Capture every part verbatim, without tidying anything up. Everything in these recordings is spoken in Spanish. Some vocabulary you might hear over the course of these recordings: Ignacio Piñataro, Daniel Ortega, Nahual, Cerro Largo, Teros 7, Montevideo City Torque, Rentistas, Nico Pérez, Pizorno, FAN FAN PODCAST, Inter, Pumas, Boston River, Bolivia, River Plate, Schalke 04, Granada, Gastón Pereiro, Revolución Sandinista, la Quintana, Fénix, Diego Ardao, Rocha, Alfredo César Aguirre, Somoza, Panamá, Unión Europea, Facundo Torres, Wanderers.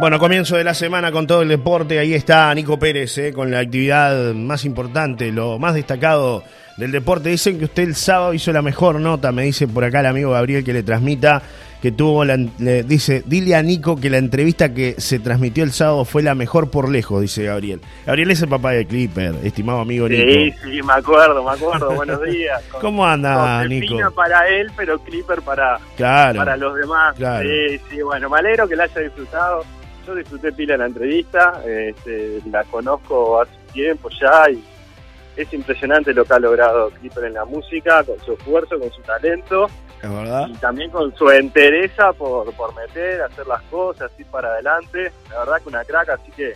Bueno, comienzo de la semana con todo el deporte. Ahí está Nico Pérez, eh, con la actividad más importante, lo más destacado del deporte. Dicen que usted el sábado hizo la mejor nota, me dice por acá el amigo Gabriel que le transmita, que tuvo la, le dice, dile a Nico que la entrevista que se transmitió el sábado fue la mejor por lejos, dice Gabriel. Gabriel es el papá de Clipper, estimado amigo Nico. Sí, sí, me acuerdo, me acuerdo, buenos días. Con, ¿cómo anda, Nico? Pina para él, pero Clipper para, claro, para los demás. Claro. Sí, sí, bueno, me alegro que la haya disfrutado. Yo disfruté pila la entrevista, este, la conozco hace tiempo ya y es impresionante lo que ha logrado Clipper en la música, con su esfuerzo, con su talento, ¿es verdad? Y también con su entereza por, por meter, hacer las cosas, ir para adelante. La verdad que una crack, así que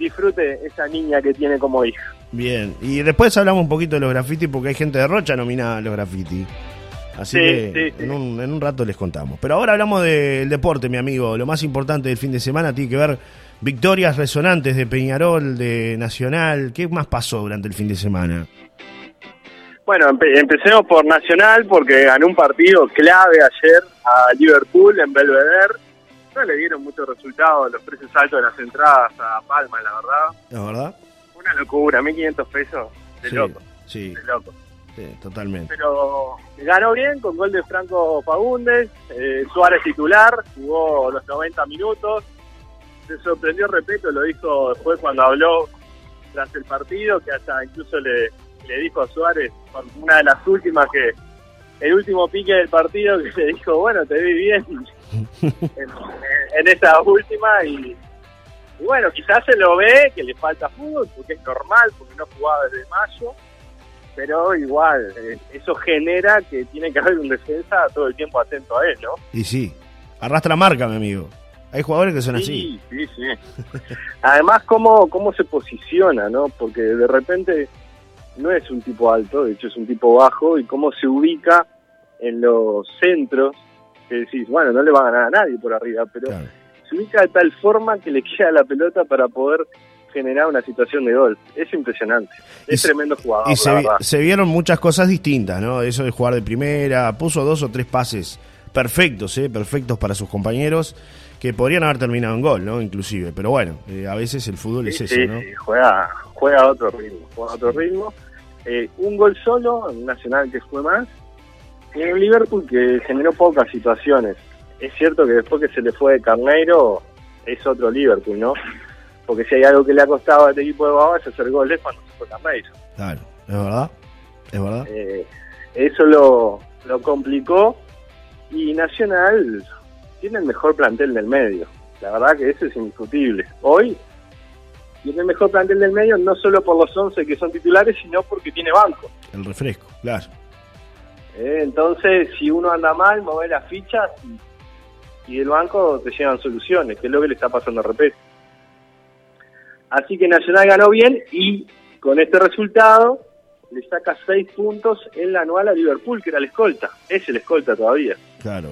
disfrute esa niña que tiene como hija. Bien, y después hablamos un poquito de los grafitis, porque hay gente de Rocha nominada a los grafitis. Así sí, que sí, en, un, en un rato les contamos. Pero ahora hablamos del deporte, mi amigo. Lo más importante del fin de semana tiene que ver victorias resonantes de Peñarol, de Nacional. ¿Qué más pasó durante el fin de semana? Bueno, empe- empecemos por Nacional, porque ganó un partido clave ayer a Liverpool en Belvedere. No le dieron muchos resultados los precios altos de las entradas a Palma, la verdad. ¿La verdad? Una locura, mil quinientos pesos de sí, loco. Sí. De loco. Sí, totalmente. Pero ganó bien con gol de Franco Fagundes, eh, Suárez titular, jugó los noventa minutos. Se sorprendió, repito, lo dijo después cuando habló tras el partido, que hasta incluso le, le dijo a Suárez, una de las últimas, que el último pique del partido, que le dijo, bueno, te vi bien en, en esa última. Y, y bueno, quizás se lo ve, que le falta fútbol, porque es normal, porque no jugaba desde mayo. Pero igual, eso genera que tiene que haber un defensa todo el tiempo atento a él, ¿no? Y sí, arrastra marca, mi amigo. Hay jugadores que son sí, así. Sí, sí, además, ¿cómo, cómo se posiciona, no? Porque de repente no es un tipo alto, de hecho es un tipo bajo, y cómo se ubica en los centros, que decís, bueno, no le va a ganar a nadie por arriba, pero claro, se ubica de tal forma que le queda la pelota para poder generar una situación de gol. Es impresionante, es y tremendo jugador. Y se, se vieron muchas cosas distintas, ¿no? Eso de jugar de primera, puso dos o tres pases perfectos, ¿eh? Perfectos para sus compañeros, que podrían haber terminado en gol, ¿no? Inclusive, pero bueno, eh, a veces el fútbol sí, es sí, eso, ¿no? Sí, juega, juega a otro ritmo, juega a otro ritmo. Eh, un gol solo, Nacional que fue más, y un Liverpool que generó pocas situaciones. Es cierto que después que se le fue de Carneiro, es otro Liverpool, ¿no? Porque si hay algo que le ha costado a este equipo de Baba es hacer goles cuando se fue Carneiro. Claro, es verdad, es verdad. Eh, eso lo, lo complicó, y Nacional tiene el mejor plantel del medio. La verdad que eso es indiscutible. Hoy tiene el mejor plantel del medio, no solo por los once que son titulares, sino porque tiene banco. El refresco, claro. Eh, entonces, si uno anda mal, mueve las fichas y, y del banco te llegan soluciones, que es lo que le está pasando a Repete. Así que Nacional ganó bien y con este resultado le saca seis puntos en la anual a Liverpool, que era el escolta. Es el escolta todavía. Claro.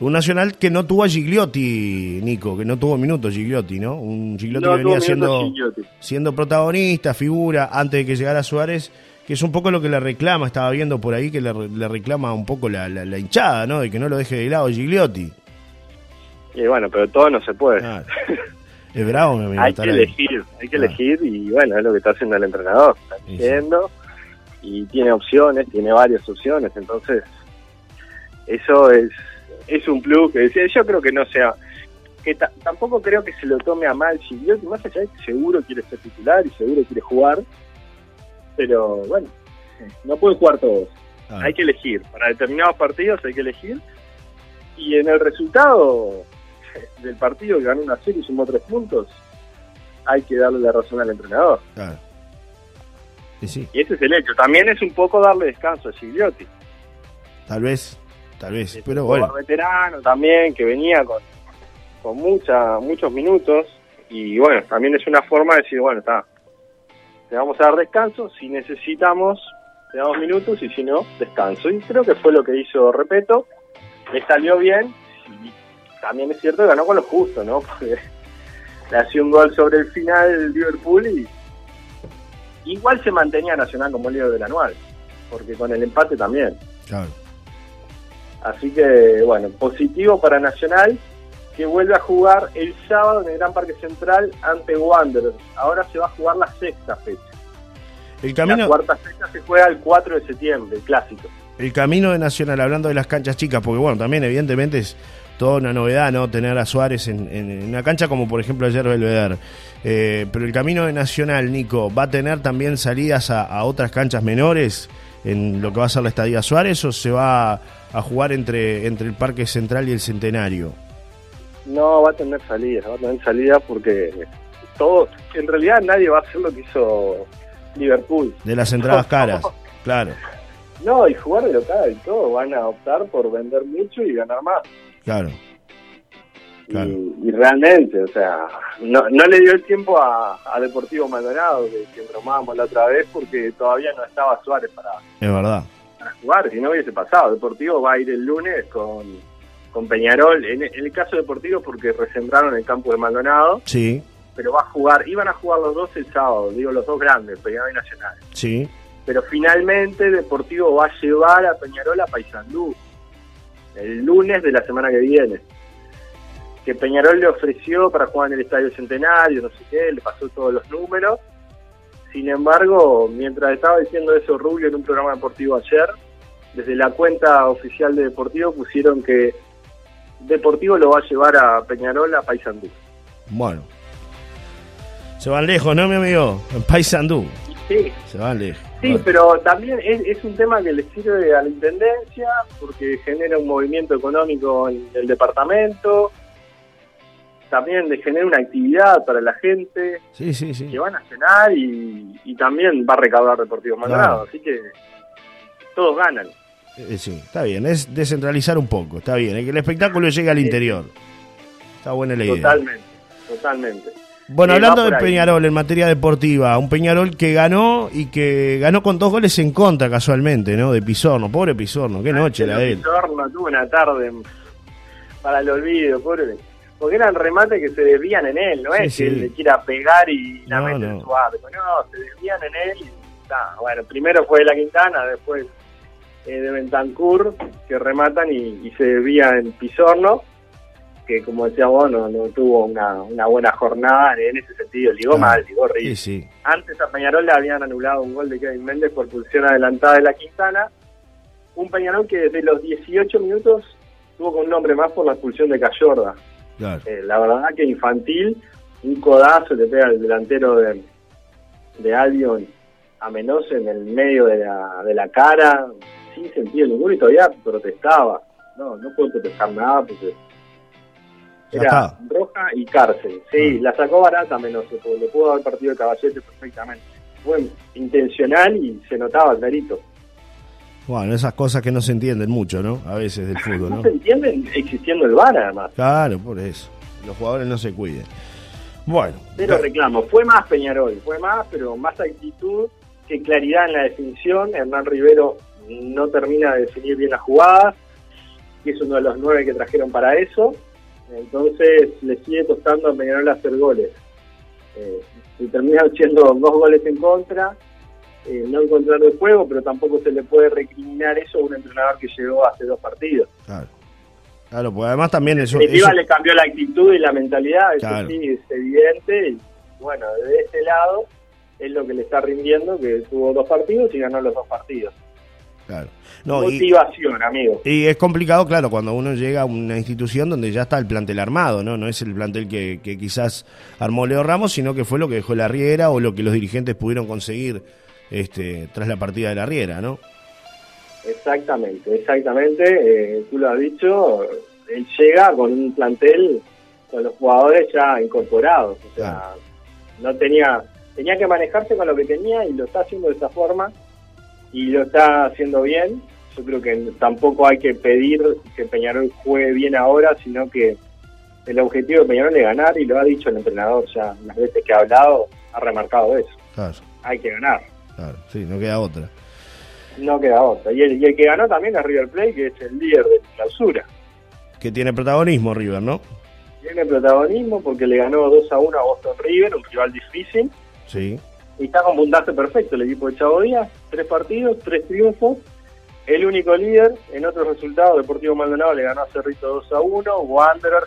Un Nacional que no tuvo a Gigliotti, Nico, que no tuvo minutos Gigliotti, ¿no? Un Gigliotti no, que venía siendo, siendo protagonista, figura, antes de que llegara Suárez, que es un poco lo que le reclama, estaba viendo por ahí, que le, le reclama un poco la, la, la hinchada, ¿no? De que no lo deje de lado Gigliotti. Y bueno, pero todo no se puede. Claro. Es bravo, mi amigo. Hay que elegir, hay que ah. elegir, y bueno, es lo que está haciendo el entrenador. Está eligiendo, y tiene opciones, tiene varias opciones, entonces eso es es un plus que decía. Yo creo que no sea, que t- tampoco creo que se lo tome a mal, si yo, más allá de que seguro quiere ser titular y seguro quiere jugar, pero bueno, no pueden jugar todos. Ah. Hay que elegir, para determinados partidos hay que elegir, y en el resultado del partido que ganó una serie y sumó tres puntos, hay que darle la razón al entrenador. Claro. Sí, sí. Y ese es el hecho. También es un poco darle descanso a Gigliotti. Tal vez, tal vez. Es pero bueno. Un veterano también que venía con, con mucha, muchos minutos, y bueno, también es una forma de decir, bueno, está, te vamos a dar descanso, si necesitamos te damos minutos y si no, descanso. Y creo que fue lo que hizo Repeto. Le salió bien. Sí. También es cierto que ganó con lo justo, ¿no? Porque le hacía un gol sobre el final Liverpool y igual se mantenía Nacional como líder del anual, porque con el empate también. Claro. Así que, bueno, positivo para Nacional, que vuelve a jugar el sábado en el Gran Parque Central ante Wanderers. Ahora se va a jugar la sexta fecha. El camino... La cuarta fecha se juega el cuatro de septiembre, el clásico. El camino de Nacional, hablando de las canchas chicas, porque bueno, también evidentemente es toda una novedad, ¿no? Tener a Suárez en, en, en una cancha como por ejemplo ayer Belvedere. Eh, pero el camino de Nacional, Nico, ¿va a tener también salidas a, a otras canchas menores en lo que va a ser la estadía Suárez, o se va a jugar entre, entre el Parque Central y el Centenario? No, va a tener salidas, va a tener salidas porque todo, en realidad nadie va a hacer lo que hizo Liverpool. De las entradas caras, claro. No, y jugar de local y todo, van a optar por vender mucho y ganar más. Claro. Claro. Y, y realmente, o sea, no, no le dio el tiempo a, a Deportivo Maldonado, que, que bromábamos la otra vez, porque todavía no estaba Suárez para, es verdad. para jugar, si no hubiese pasado. Deportivo va a ir el lunes con, con Peñarol, en, en el caso de Deportivo porque resembraron el campo de Maldonado. Sí. Pero va a jugar, iban a jugar los dos el sábado, digo los dos grandes, Peñarol y Nacional. Sí. Pero finalmente Deportivo va a llevar a Peñarol a Paysandú el lunes de la semana que viene. Que Peñarol le ofreció para jugar en el Estadio Centenario, no sé qué, le pasó todos los números. Sin embargo, mientras estaba diciendo eso Rubio en un programa deportivo ayer, desde la cuenta oficial de Deportivo pusieron que Deportivo lo va a llevar a Peñarol a Paysandú. Bueno. Se van lejos, ¿no, mi amigo? En Paysandú. Sí. Se van lejos. Sí, vale. Pero también es, es un tema que le sirve a la Intendencia porque genera un movimiento económico en el departamento, también le genera una actividad para la gente, sí, sí, sí. que van a cenar y, y también va a recaudar Deportivo Maldonado, claro. Así que todos ganan. Eh, sí, está bien, es descentralizar un poco, está bien, que el espectáculo llegue al sí. interior. Está buena la idea. Totalmente, totalmente. Bueno, hablando de Peñarol en materia deportiva, un Peñarol que ganó y que ganó con dos goles en contra casualmente, ¿no? De Pizorno, pobre Pizorno, qué noche la de él. Pizorno tuvo una tarde para el olvido, pobre. Porque eran remates que se desvían en él, ¿no? Sí, es sí. que él le quiera pegar y la no, mete no. en su arco, no, se desvían en él. Y, nah, bueno, primero fue de la Quintana, después eh, de Bentancur, que rematan y, y se desvía en Pizorno. Que como decía vos, no, no tuvo una, una buena jornada en ese sentido, ligó ah, mal, ligó horrible. Sí, sí. Antes a Peñarol le habían anulado un gol de Kevin Méndez por pulsión adelantada de la Quintana, un Peñarol que desde los dieciocho minutos tuvo con un hombre más por la expulsión de Cayorda. Claro. Eh, la verdad que infantil, un codazo le pega al delantero de, de Albion a Menos en el medio de la, de la cara, sin sentido ninguno y todavía protestaba. No, no puedo protestar nada porque... Era roja y cárcel, sí, uh-huh. la sacó barata Menos, le pudo haber partido el caballete perfectamente. Fue intencional y se notaba clarito. Bueno, esas cosas que no se entienden mucho, ¿no? A veces del fútbol, ¿no? No se entienden existiendo el V A R, además. Claro, por eso. Los jugadores no se cuiden. Bueno. Pero claro. reclamo, fue más Peñarol, fue más, pero más actitud que claridad en la definición. Hernán Rivero no termina de definir bien las jugadas, que es uno de los nueve que trajeron para eso. Entonces le sigue costando a Peñarol hacer goles. Eh, y termina haciendo dos goles en contra, eh, no encontrar el juego, pero tampoco se le puede recriminar eso a un entrenador que llegó hace dos partidos. Claro, claro, porque además también eso, eso... le cambió la actitud y la mentalidad, eso claro. sí es evidente. Y bueno, de este lado es lo que le está rindiendo, que tuvo dos partidos y ganó los dos partidos. Claro. No, motivación, y, amigo. Y es complicado, claro, cuando uno llega a una institución donde ya está el plantel armado, ¿no? No es el plantel que, que quizás armó Leo Ramos, sino que fue lo que dejó la Riera o lo que los dirigentes pudieron conseguir este, tras la partida de la Riera, ¿no? Exactamente, exactamente. Eh, tú lo has dicho, él llega con un plantel con los jugadores ya incorporados. O sea, claro. no tenía, tenía que manejarse con lo que tenía y lo está haciendo de esa forma. Y lo está haciendo bien. Yo creo que tampoco hay que pedir que Peñarol juegue bien ahora, sino que el objetivo de Peñarol es ganar, y lo ha dicho el entrenador ya las veces que ha hablado, ha remarcado eso. Claro. Hay que ganar. Claro, sí, no queda otra. No queda otra. Y el, y el que ganó también es River Plate, que es el líder de clausura. Que tiene protagonismo River, ¿no? Tiene protagonismo porque le ganó dos a uno a Boston River, un rival difícil. Sí. Y está con puntaje perfecto el equipo de Chavo Díaz, tres partidos, tres triunfos, el único líder. En otros resultados, Deportivo Maldonado le ganó a Cerrito dos a uno, Wanderers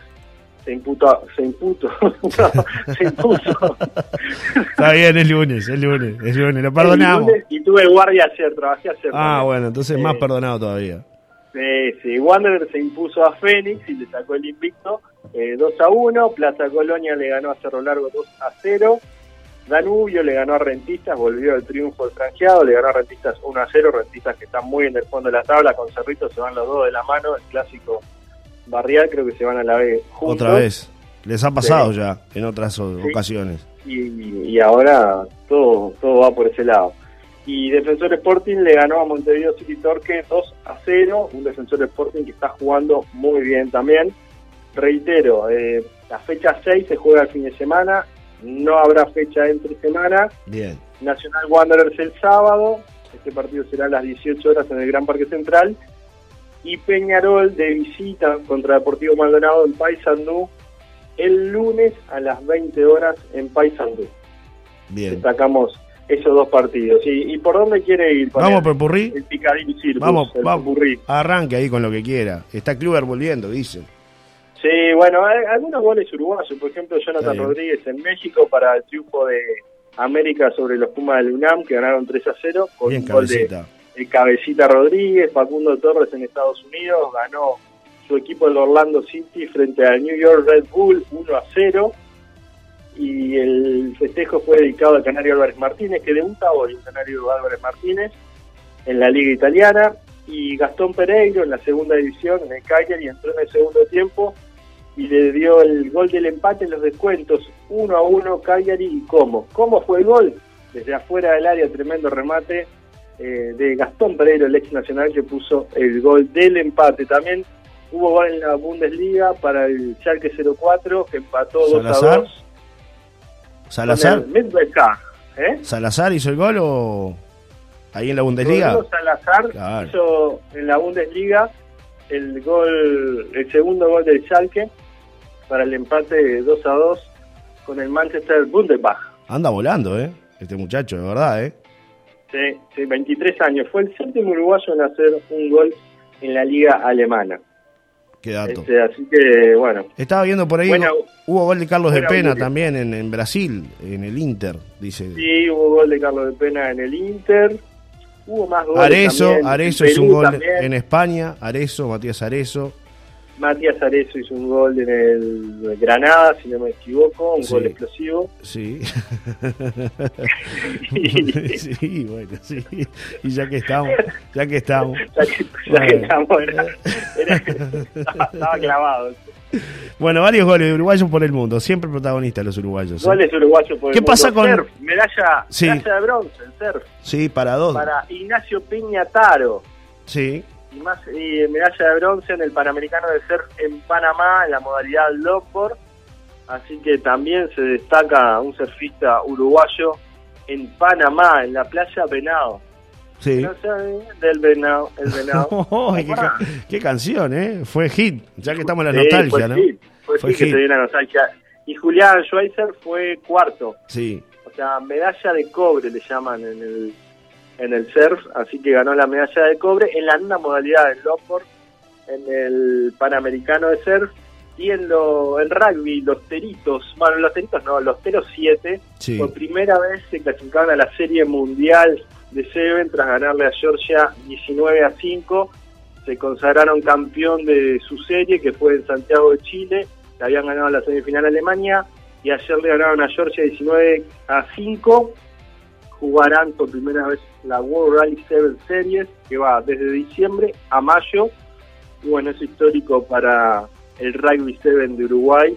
se imputa, se imputo, no, se impuso. Está bien, es lunes, es lunes, es lunes, lo perdonamos. Lunes y tuve guardia ayer, trabajé ayer. Ah, también. Bueno, entonces eh, más perdonado todavía. Eh, sí, Wanderers se impuso a Fénix y le sacó el invicto eh, dos a uno, Plaza Colonia le ganó a Cerro Largo dos a cero, Danubio le ganó a Rentistas, volvió el triunfo el franqueado, le ganó a Rentistas uno a cero, Rentistas que están muy en el fondo de la tabla, con Cerrito se van los dos de la mano, el clásico barrial, creo que se van a la B juntos. Otra vez, les ha pasado sí. ya en otras sí. ocasiones. Y, y ahora todo, todo va por ese lado. Y Defensor Sporting le ganó a Montevideo City Torque dos a cero, un Defensor Sporting que está jugando muy bien también. Reitero, eh, la fecha seis se juega el fin de semana, no habrá fecha entre semana. Bien. Nacional Wanderers el sábado, este partido será a las dieciocho horas en el Gran Parque Central. Y Peñarol de visita contra Deportivo Maldonado en Paysandú el lunes a las veinte horas en Paysandú. Bien. Destacamos esos dos partidos. ¿Y, y por dónde quiere ir? Vamos el, por Purrí. El Picadilly Circus. Vamos, el vamos. Purrí. Arranque ahí con lo que quiera. Está Clipper volviendo, dicen. Sí, bueno, hay algunos goles uruguayos. Por ejemplo, Jonathan Rodríguez en México para el triunfo de América sobre los Pumas del UNAM, que ganaron tres a cero. Con bien, un cabecita. Gol de el Cabecita Rodríguez. Facundo Torres en Estados Unidos ganó su equipo el Orlando City frente al New York Red Bull uno a cero, y el festejo fue dedicado al Canario Álvarez Martínez, que debuta hoy el Canario Álvarez Martínez en la Liga Italiana, y Gastón Pereiro en la segunda división en el Cagliari entró en el segundo tiempo y le dio el gol del empate en los descuentos uno a uno Cagliari y Como. ¿Cómo fue el gol? Desde afuera del área, tremendo remate de Gastón Pereiro, el ex Nacional, que puso el gol del empate. También hubo gol en la Bundesliga para el Schalke cero cuatro, que empató Salazar. dos a dos. ¿Salazar? ¿Eh? ¿Salazar hizo el gol o ahí en la Bundesliga? Gol, Salazar claro. hizo en la Bundesliga el gol, el segundo gol del Schalke para el empate dos a dos con el Manchester Bundesbach. Anda volando, ¿eh? Este muchacho, de verdad, ¿eh? Sí, sí, veintitrés años. Fue el séptimo uruguayo en hacer un gol en la liga alemana. Qué dato. Este, así que, bueno. Estaba viendo por ahí, buena, hubo gol de Carlos de Pena buena. también en, en Brasil, en el Inter, dice. Sí, hubo gol de Carlos de Pena en el Inter. Hubo más goles Arezzo, también. Arezzo hizo un gol también. En España. Arezzo, Matías Arezzo. Matías Arezzo hizo un gol en el Granada, si no me equivoco, un sí, gol explosivo. Sí. sí, bueno, sí. Y ya que estamos, ya que estamos. Ya que, ya bueno. que estamos, era, era, estaba, estaba clavado. Bueno, varios goles uruguayos por el mundo, siempre protagonistas los uruguayos. ¿Sí? Goles uruguayos por el ¿Qué mundo. ¿Qué pasa con surf? Medalla, sí. medalla de bronce en surf. Sí, ¿para dónde? Para Ignacio Piñataro. Sí. Y más y medalla de bronce en el Panamericano de Surf en Panamá, en la modalidad longboard. Así que también se destaca un surfista uruguayo en Panamá, en la playa Benao. Sí. No sé, del Benao, el Benao. Oh, qué, ca- qué canción, ¿eh? Fue hit, ya que estamos en la sí, nostalgia, fue ¿no? Hit, fue, fue hit que hit. se dio la nostalgia. Y Julián Schweizer fue cuarto. Sí. O sea, medalla de cobre le llaman en el... en el surf, así que ganó la medalla de cobre en la misma modalidad del longboard, en el Panamericano de surf, y en lo en rugby, los teritos, bueno, los teritos no, los Teros siete, sí. por primera vez se clasificaron a la Serie Mundial de Seven tras ganarle a Georgia diecinueve a cinco, se consagraron campeón de su serie, que fue en Santiago de Chile, le habían ganado la semifinal a Alemania, y ayer le ganaron a Georgia diecinueve a cinco, jugarán por primera vez la World Rally Seven Series, que va desde diciembre a mayo. Y bueno, es histórico para el Rugby Seven de Uruguay,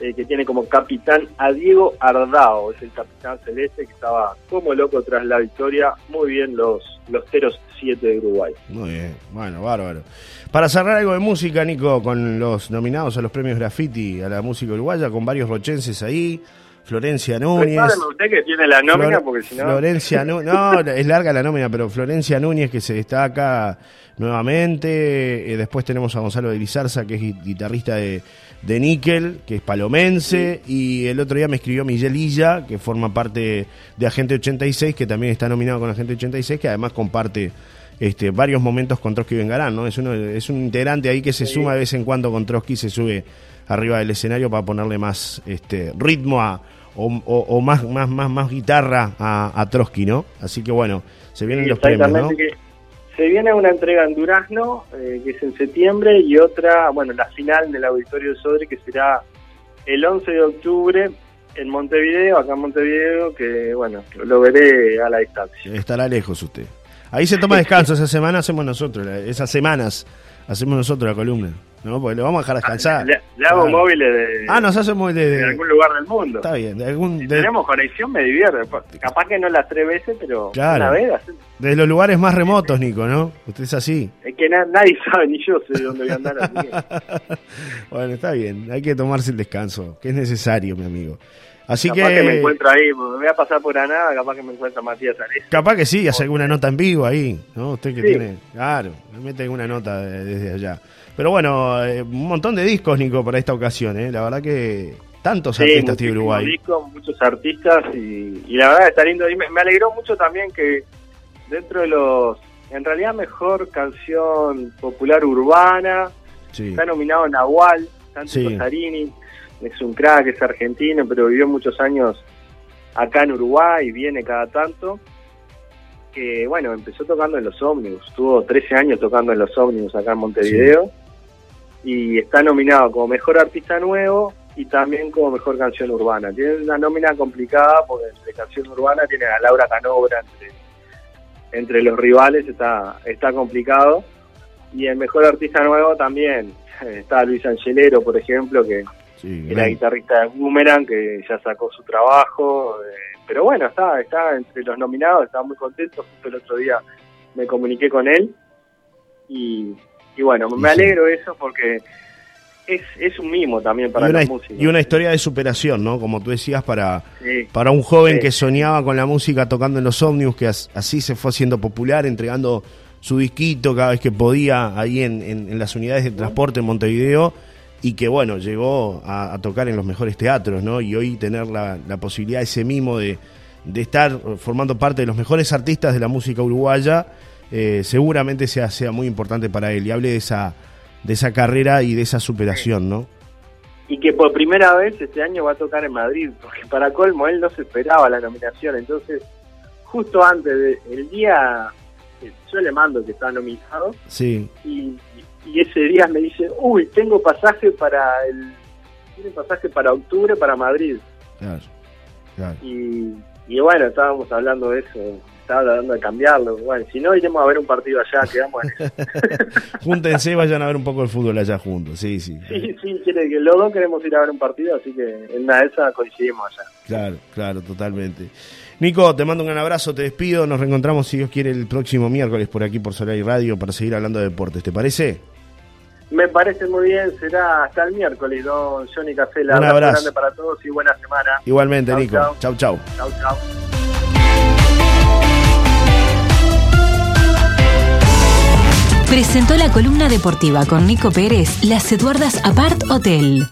eh, que tiene como capitán a Diego Ardao, es el capitán celeste que estaba como loco tras la victoria. Muy bien los, los Teros siete de Uruguay. Muy bien, bueno, bárbaro. Para cerrar algo de música, Nico, con los nominados a los premios Graffiti a la música uruguaya, con varios rochenses ahí. Florencia Núñez. Prepárame usted que tiene la nómina, Flor- porque si no. Florencia Núñez. No, es larga la nómina, pero Florencia Núñez que se destaca nuevamente. Eh, después tenemos a Gonzalo de Lizarza, que es guitarrista de, de Níquel, que es palomense. Sí. Y el otro día me escribió Miguel Illa, que forma parte de Agente ochenta y seis, que también está nominado con Agente ochenta y seis, que además comparte este, varios momentos con Trotsky Vengarán, ¿no? Es, uno, es un integrante ahí que se sí. suma de vez en cuando con Trotsky, se sube arriba del escenario para ponerle más este, ritmo a, o, o, o más, más, más, más guitarra a, a Trotsky, ¿no? Así que bueno, se vienen sí, los premios, ¿no? Que se viene una entrega en Durazno, eh, que es en septiembre, y otra, bueno, la final del Auditorio de Sodre, que será el once de octubre en Montevideo, acá en Montevideo, que bueno, lo veré a la distancia. Estará lejos usted. Ahí se toma descanso, esa semana hacemos nosotros, esas semanas hacemos nosotros la columna, ¿no? Porque lo vamos a dejar descansar. Le, le hago ah, móviles de, ah, nos hace móviles de, de algún lugar del mundo. Está bien. De algún, si de, tenemos conexión me divierte. Capaz que no las tres veces, pero claro, una vez. Desde los lugares más remotos, Nico, ¿no? Usted es así. Es que na- nadie sabe, ni yo sé dónde voy a andar. Así que... Bueno, está bien. Hay que tomarse el descanso, que es necesario, mi amigo. Así capaz que... que me encuentro ahí, me voy a pasar por Granada, capaz que me encuentra Matías Ares. Capaz que sí, hace alguna nota en vivo ahí, ¿no? Usted que sí tiene, claro, me mete alguna nota de, desde allá. Pero bueno, eh, un montón de discos, Nico, para esta ocasión, ¿eh? La verdad que tantos sí, artistas tiene Uruguay. Discos, muchos artistas y, y la verdad está lindo. Y me, me alegró mucho también que dentro de los, en realidad, mejor canción popular urbana, sí, está nominado Nahual, Santi sí. Cosarini. Es un crack, es argentino, pero vivió muchos años acá en Uruguay, viene cada tanto. Que bueno, empezó tocando en los ómnibus, estuvo trece años tocando en los ómnibus acá en Montevideo. Sí. Y está nominado como mejor artista nuevo y también como mejor canción urbana. Tiene una nómina complicada porque entre canción urbana tiene a Laura Canobra, entre, entre los rivales está, está complicado. Y el mejor artista nuevo también está Luis Angelero, por ejemplo, que. Sí, era guitarrista de Boomerang, que ya sacó su trabajo, eh, pero bueno, está está entre los nominados, estaba muy contento, justo el otro día me comuniqué con él, y, y bueno, me sí. alegro de eso porque es es un mimo también para la música. Y una historia de superación, ¿no? Como tú decías, para, sí, para un joven sí. que soñaba con la música tocando en los ómnibus, que así se fue haciendo popular, entregando su disquito cada vez que podía ahí en, en, en las unidades de transporte en Montevideo, y que bueno, llegó a, a tocar en los mejores teatros, ¿no? Y hoy tener la, la posibilidad, ese mimo de, de estar formando parte de los mejores artistas de la música uruguaya, eh, seguramente sea, sea muy importante para él, y hable de esa, de esa carrera y de esa superación, ¿no? Y que por primera vez este año va a tocar en Madrid, porque para colmo él no se esperaba la nominación, entonces justo antes del día, yo le mando que está nominado, sí, y Y ese día me dice, uy, tengo pasaje para el tiene pasaje para octubre para Madrid. Claro, claro. Y, y bueno, estábamos hablando de eso, estaba tratando de cambiarlo. Bueno, si no, iremos a ver un partido allá, quedamos en eso. Júntense, vayan a ver un poco el fútbol allá juntos, sí, sí. Sí, sí, los dos queremos ir a ver un partido, así que en una de esas coincidimos allá. Claro, claro, totalmente. Nico, te mando un gran abrazo, te despido, nos reencontramos si Dios quiere el próximo miércoles por aquí por Solar y Radio para seguir hablando de deportes, ¿te parece? Me parece muy bien, será hasta el miércoles, don Johnny Casella. Un abrazo grande para todos y buena semana. Igualmente, chau, Nico. Chau, chau. Chau, chau. chau. Presentó la columna deportiva con Nico Pérez, las Eduardas Apart Hotel.